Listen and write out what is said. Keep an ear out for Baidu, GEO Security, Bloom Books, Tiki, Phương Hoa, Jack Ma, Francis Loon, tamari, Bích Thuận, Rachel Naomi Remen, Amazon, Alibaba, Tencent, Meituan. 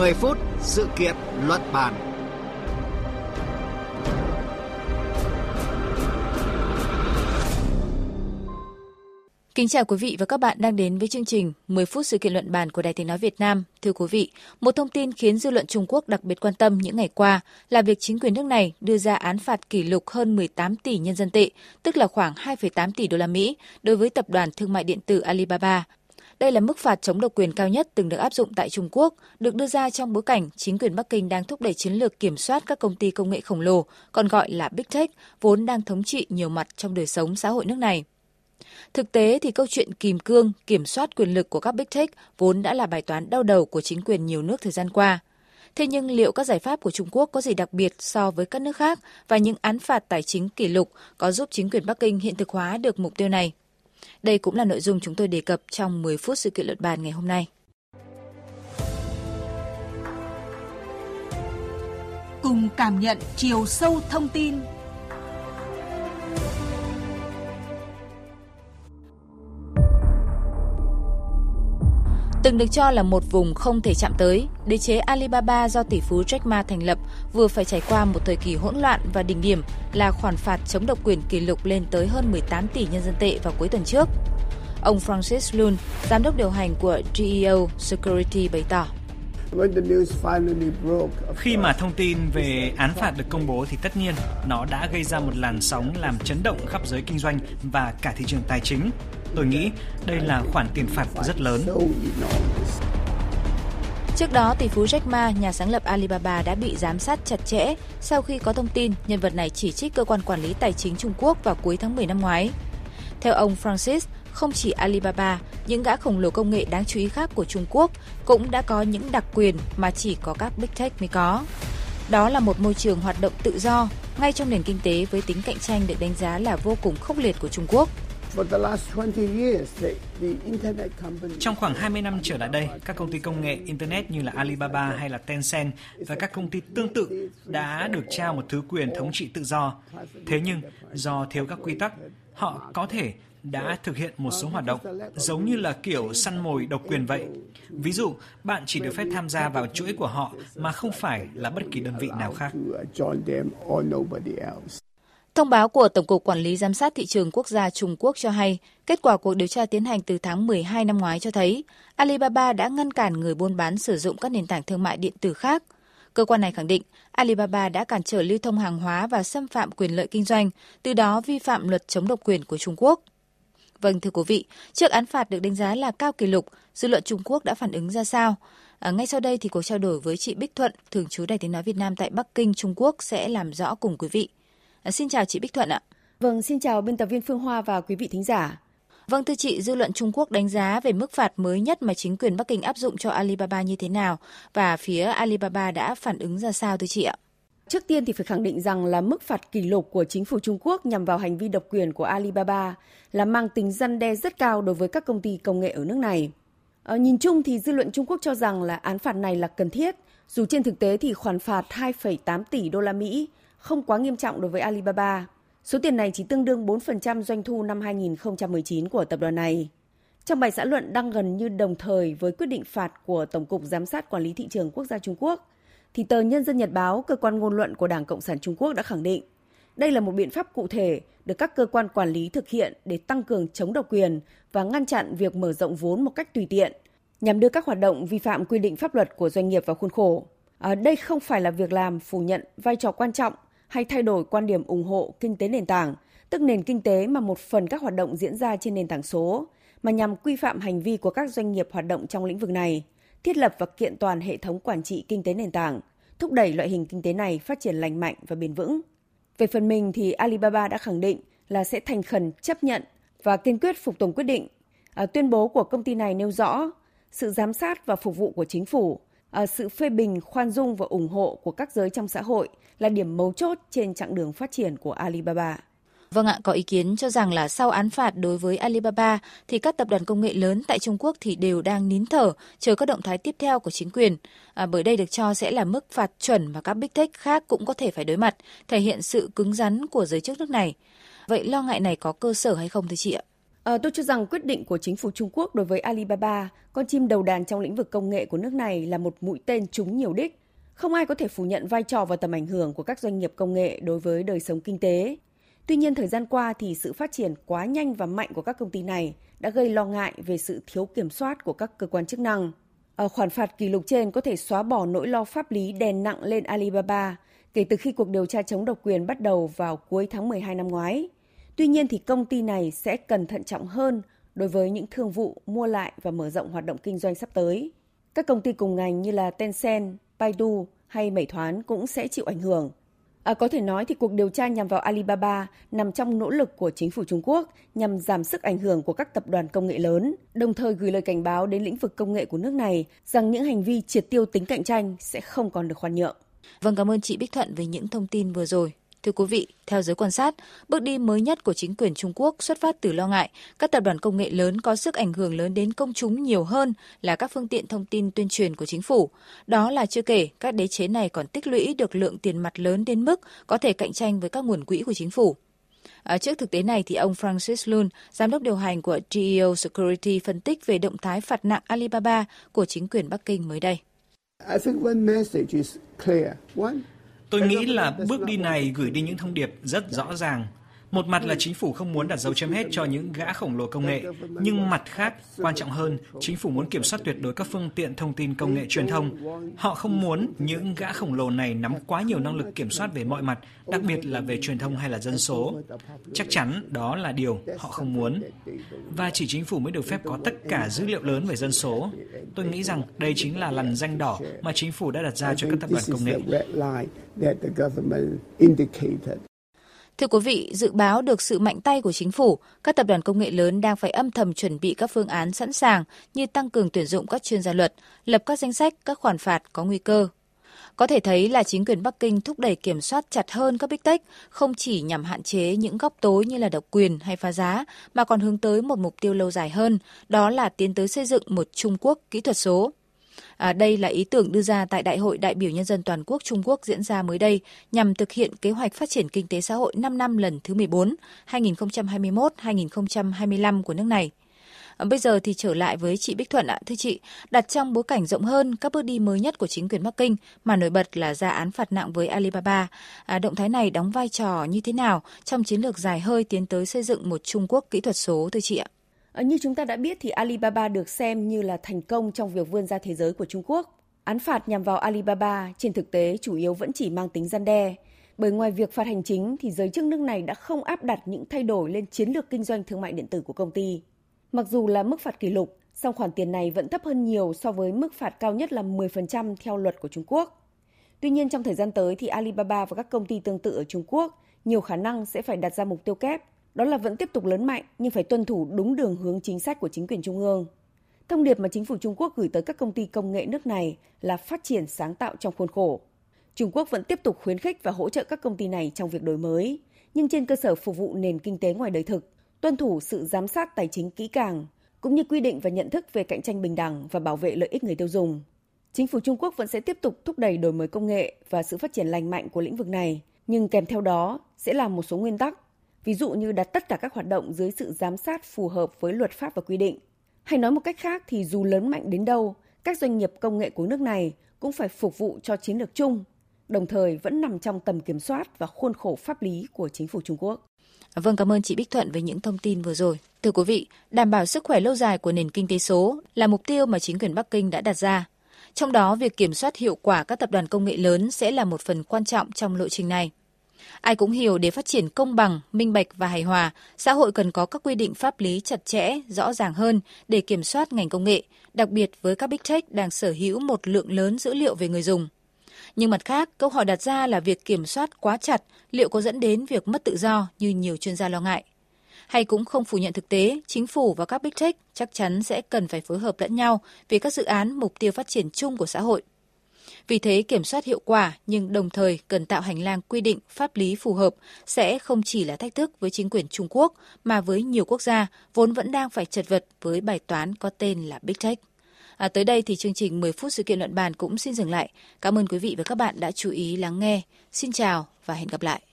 10 phút sự kiện luận bàn. Kính chào quý vị và các bạn đang đến với chương trình 10 phút sự kiện luận bàn của Đài Tiếng Nói Việt Nam. Thưa quý vị, một thông tin khiến dư luận Trung Quốc đặc biệt quan tâm những ngày qua là việc chính quyền nước này đưa ra án phạt kỷ lục hơn 18 tỷ nhân dân tệ, tức là khoảng 2,8 tỷ đô la Mỹ đối với tập đoàn thương mại điện tử Alibaba. Đây là mức phạt chống độc quyền cao nhất từng được áp dụng tại Trung Quốc, được đưa ra trong bối cảnh chính quyền Bắc Kinh đang thúc đẩy chiến lược kiểm soát các công ty công nghệ khổng lồ, còn gọi là Big Tech, vốn đang thống trị nhiều mặt trong đời sống xã hội nước này. Thực tế thì câu chuyện kìm cương, kiểm soát quyền lực của các Big Tech vốn đã là bài toán đau đầu của chính quyền nhiều nước thời gian qua. Thế nhưng liệu các giải pháp của Trung Quốc có gì đặc biệt so với các nước khác và những án phạt tài chính kỷ lục có giúp chính quyền Bắc Kinh hiện thực hóa được mục tiêu này? Đây cũng là nội dung chúng tôi đề cập trong 10 phút sự kiện luận bàn ngày hôm nay. Cùng cảm nhận chiều sâu thông tin. Từng được cho là một vùng không thể chạm tới, đế chế Alibaba do tỷ phú Jack Ma thành lập vừa phải trải qua một thời kỳ hỗn loạn và đỉnh điểm là khoản phạt chống độc quyền kỷ lục lên tới hơn 18 tỷ nhân dân tệ vào cuối tuần trước. Ông Francis Loon, giám đốc điều hành của GEO Security bày tỏ: Khi mà thông tin về án phạt được công bố thì tất nhiên nó đã gây ra một làn sóng làm chấn động khắp giới kinh doanh và cả thị trường tài chính. Tôi nghĩ đây là khoản tiền phạt rất lớn. Trước đó, tỷ phú Jack Ma, nhà sáng lập Alibaba đã bị giám sát chặt chẽ sau khi có thông tin nhân vật này chỉ trích cơ quan quản lý tài chính Trung Quốc vào cuối tháng 10 năm ngoái. Theo ông Francis, không chỉ Alibaba, những gã khổng lồ công nghệ đáng chú ý khác của Trung Quốc cũng đã có những đặc quyền mà chỉ có các Big Tech mới có. Đó là một môi trường hoạt động tự do, ngay trong nền kinh tế với tính cạnh tranh được đánh giá là vô cùng khốc liệt của Trung Quốc. Trong khoảng 20 năm trở lại đây, các công ty công nghệ Internet như là Alibaba hay là Tencent và các công ty tương tự đã được trao một thứ quyền thống trị tự do. Thế nhưng, do thiếu các quy tắc, họ có thể đã thực hiện một số hoạt động giống như là kiểu săn mồi độc quyền vậy. Ví dụ, bạn chỉ được phép tham gia vào chuỗi của họ mà không phải là bất kỳ đơn vị nào khác. Thông báo của Tổng cục Quản lý Giám sát Thị trường Quốc gia Trung Quốc cho hay, kết quả cuộc điều tra tiến hành từ tháng 12 năm ngoái cho thấy Alibaba đã ngăn cản người buôn bán sử dụng các nền tảng thương mại điện tử khác. Cơ quan này khẳng định Alibaba đã cản trở lưu thông hàng hóa và xâm phạm quyền lợi kinh doanh, từ đó vi phạm luật chống độc quyền của Trung Quốc. Vâng, thưa quý vị, trước án phạt được đánh giá là cao kỷ lục, dư luận Trung Quốc đã phản ứng ra sao? Ngay sau đây thì cuộc trao đổi với chị Bích Thuận, thường trú Đài Tiếng Nói Việt Nam tại Bắc Kinh, Trung Quốc sẽ làm rõ cùng quý vị. Xin chào chị Bích Thuận ạ. Vâng, xin chào biên tập viên Phương Hoa và quý vị thính giả. Vâng, thưa chị, dư luận Trung Quốc đánh giá về mức phạt mới nhất mà chính quyền Bắc Kinh áp dụng cho Alibaba như thế nào và phía Alibaba đã phản ứng ra sao thưa chị ạ? Trước tiên thì phải khẳng định rằng là mức phạt kỷ lục của chính phủ Trung Quốc nhằm vào hành vi độc quyền của Alibaba là mang tính răn đe rất cao đối với các công ty công nghệ ở nước này. Nhìn chung thì dư luận Trung Quốc cho rằng là án phạt này là cần thiết, dù trên thực tế thì khoản phạt 2,8 tỷ đô la Mỹ không quá nghiêm trọng đối với Alibaba. Số tiền này chỉ tương đương 4% doanh thu năm 2019 của tập đoàn này. Trong bài xã luận đăng gần như đồng thời với quyết định phạt của Tổng cục Giám sát Quản lý Thị trường Quốc gia Trung Quốc, thì tờ Nhân dân Nhật báo, cơ quan ngôn luận của Đảng Cộng sản Trung Quốc đã khẳng định đây là một biện pháp cụ thể được các cơ quan quản lý thực hiện để tăng cường chống độc quyền và ngăn chặn việc mở rộng vốn một cách tùy tiện, nhằm đưa các hoạt động vi phạm quy định pháp luật của doanh nghiệp vào khuôn khổ. Đây không phải là việc làm phủ nhận vai trò quan trọng hay thay đổi quan điểm ủng hộ kinh tế nền tảng, tức nền kinh tế mà một phần các hoạt động diễn ra trên nền tảng số, mà nhằm quy phạm hành vi của các doanh nghiệp hoạt động trong lĩnh vực này, thiết lập và kiện toàn hệ thống quản trị kinh tế nền tảng, thúc đẩy loại hình kinh tế này phát triển lành mạnh và bền vững. Về phần mình thì Alibaba đã khẳng định là sẽ thành khẩn chấp nhận và kiên quyết phục tùng quyết định. Tuyên bố của công ty này nêu rõ sự giám sát và phục vụ của chính phủ, sự phê bình, khoan dung và ủng hộ của các giới trong xã hội là điểm mấu chốt trên chặng đường phát triển của Alibaba. Vâng ạ, có ý kiến cho rằng là sau án phạt đối với Alibaba thì các tập đoàn công nghệ lớn tại Trung Quốc thì đều đang nín thở chờ các động thái tiếp theo của chính quyền. Bởi đây được cho sẽ là mức phạt chuẩn mà các Big Tech khác cũng có thể phải đối mặt, thể hiện sự cứng rắn của giới chức nước này. Vậy lo ngại này có cơ sở hay không thưa chị ạ? Tôi cho rằng quyết định của chính phủ Trung Quốc đối với Alibaba, con chim đầu đàn trong lĩnh vực công nghệ của nước này, là một mũi tên trúng nhiều đích. Không ai có thể phủ nhận vai trò và tầm ảnh hưởng của các doanh nghiệp công nghệ đối với đời sống kinh tế. Tuy nhiên, thời gian qua thì sự phát triển quá nhanh và mạnh của các công ty này đã gây lo ngại về sự thiếu kiểm soát của các cơ quan chức năng. Khoản phạt kỷ lục trên có thể xóa bỏ nỗi lo pháp lý đè nặng lên Alibaba kể từ khi cuộc điều tra chống độc quyền bắt đầu vào cuối tháng 12 năm ngoái. Tuy nhiên thì công ty này sẽ cần thận trọng hơn đối với những thương vụ mua lại và mở rộng hoạt động kinh doanh sắp tới. Các công ty cùng ngành như là Tencent, Baidu hay Meituan cũng sẽ chịu ảnh hưởng. Có thể nói thì cuộc điều tra nhằm vào Alibaba nằm trong nỗ lực của chính phủ Trung Quốc nhằm giảm sức ảnh hưởng của các tập đoàn công nghệ lớn, đồng thời gửi lời cảnh báo đến lĩnh vực công nghệ của nước này rằng những hành vi triệt tiêu tính cạnh tranh sẽ không còn được khoan nhượng. Vâng, cảm ơn chị Bích Thuận về những thông tin vừa rồi. Thưa quý vị, theo giới quan sát, bước đi mới nhất của chính quyền Trung Quốc xuất phát từ lo ngại các tập đoàn công nghệ lớn có sức ảnh hưởng lớn đến công chúng nhiều hơn là các phương tiện thông tin tuyên truyền của chính phủ. Đó là chưa kể, các đế chế này còn tích lũy được lượng tiền mặt lớn đến mức có thể cạnh tranh với các nguồn quỹ của chính phủ. Trước thực tế này, thì ông Francis Loon, giám đốc điều hành của GEO Security, phân tích về động thái phạt nặng Alibaba của chính quyền Bắc Kinh mới đây. Tôi nghĩ là bước đi này gửi đi những thông điệp rất rõ ràng. Một mặt là chính phủ không muốn đặt dấu chấm hết cho những gã khổng lồ công nghệ, nhưng mặt khác, quan trọng hơn, chính phủ muốn kiểm soát tuyệt đối các phương tiện thông tin công nghệ truyền thông. Họ không muốn những gã khổng lồ này nắm quá nhiều năng lực kiểm soát về mọi mặt, đặc biệt là về truyền thông hay là dân số. Chắc chắn đó là điều họ không muốn. Và chỉ chính phủ mới được phép có tất cả dữ liệu lớn về dân số. Tôi nghĩ rằng đây chính là lằn ranh đỏ mà chính phủ đã đặt ra cho các tập đoàn công nghệ. Thưa quý vị, dự báo được sự mạnh tay của chính phủ, các tập đoàn công nghệ lớn đang phải âm thầm chuẩn bị các phương án sẵn sàng như tăng cường tuyển dụng các chuyên gia luật, lập các danh sách, các khoản phạt có nguy cơ. Có thể thấy là chính quyền Bắc Kinh thúc đẩy kiểm soát chặt hơn các big tech, không chỉ nhằm hạn chế những góc tối như là độc quyền hay phá giá, mà còn hướng tới một mục tiêu lâu dài hơn, đó là tiến tới xây dựng một Trung Quốc kỹ thuật số. Đây là ý tưởng đưa ra tại Đại hội đại biểu nhân dân toàn quốc Trung Quốc diễn ra mới đây nhằm thực hiện kế hoạch phát triển kinh tế xã hội 5 năm lần thứ 14, 2021-2025 của nước này. Bây giờ thì trở lại với chị Bích Thuận ạ. Thưa chị, đặt trong bối cảnh rộng hơn các bước đi mới nhất của chính quyền Bắc Kinh mà nổi bật là ra án phạt nặng với Alibaba, động thái này đóng vai trò như thế nào trong chiến lược dài hơi tiến tới xây dựng một Trung Quốc kỹ thuật số thưa chị ạ? Như chúng ta đã biết thì Alibaba được xem như là thành công trong việc vươn ra thế giới của Trung Quốc. Án phạt nhằm vào Alibaba trên thực tế chủ yếu vẫn chỉ mang tính răn đe. Bởi ngoài việc phạt hành chính thì giới chức nước này đã không áp đặt những thay đổi lên chiến lược kinh doanh thương mại điện tử của công ty. Mặc dù là mức phạt kỷ lục, song khoản tiền này vẫn thấp hơn nhiều so với mức phạt cao nhất là 10% theo luật của Trung Quốc. Tuy nhiên trong thời gian tới thì Alibaba và các công ty tương tự ở Trung Quốc nhiều khả năng sẽ phải đặt ra mục tiêu kép. Đó là vẫn tiếp tục lớn mạnh nhưng phải tuân thủ đúng đường hướng chính sách của chính quyền trung ương. Thông điệp mà chính phủ Trung Quốc gửi tới các công ty công nghệ nước này là phát triển sáng tạo trong khuôn khổ. Trung Quốc vẫn tiếp tục khuyến khích và hỗ trợ các công ty này trong việc đổi mới, nhưng trên cơ sở phục vụ nền kinh tế ngoài đời thực, tuân thủ sự giám sát tài chính kỹ càng, cũng như quy định và nhận thức về cạnh tranh bình đẳng và bảo vệ lợi ích người tiêu dùng. Chính phủ Trung Quốc vẫn sẽ tiếp tục thúc đẩy đổi mới công nghệ và sự phát triển lành mạnh của lĩnh vực này, nhưng kèm theo đó sẽ là một số nguyên tắc. Ví dụ như đặt tất cả các hoạt động dưới sự giám sát phù hợp với luật pháp và quy định. Hay nói một cách khác thì dù lớn mạnh đến đâu, các doanh nghiệp công nghệ của nước này cũng phải phục vụ cho chiến lược chung, đồng thời vẫn nằm trong tầm kiểm soát và khuôn khổ pháp lý của chính phủ Trung Quốc. Vâng, cảm ơn chị Bích Thuận về những thông tin vừa rồi. Thưa quý vị, đảm bảo sức khỏe lâu dài của nền kinh tế số là mục tiêu mà chính quyền Bắc Kinh đã đặt ra. Trong đó, việc kiểm soát hiệu quả các tập đoàn công nghệ lớn sẽ là một phần quan trọng trong lộ trình này. Ai cũng hiểu để phát triển công bằng, minh bạch và hài hòa, xã hội cần có các quy định pháp lý chặt chẽ, rõ ràng hơn để kiểm soát ngành công nghệ, đặc biệt với các big tech đang sở hữu một lượng lớn dữ liệu về người dùng. Nhưng mặt khác, câu hỏi đặt ra là việc kiểm soát quá chặt liệu có dẫn đến việc mất tự do như nhiều chuyên gia lo ngại. Hay cũng không phủ nhận thực tế, chính phủ và các big tech chắc chắn sẽ cần phải phối hợp lẫn nhau vì các dự án mục tiêu phát triển chung của xã hội. Vì thế, kiểm soát hiệu quả nhưng đồng thời cần tạo hành lang quy định pháp lý phù hợp sẽ không chỉ là thách thức với chính quyền Trung Quốc mà với nhiều quốc gia vốn vẫn đang phải chật vật với bài toán có tên là Big Tech. Tới đây thì chương trình 10 phút sự kiện luận bàn cũng xin dừng lại. Cảm ơn quý vị và các bạn đã chú ý lắng nghe. Xin chào và hẹn gặp lại.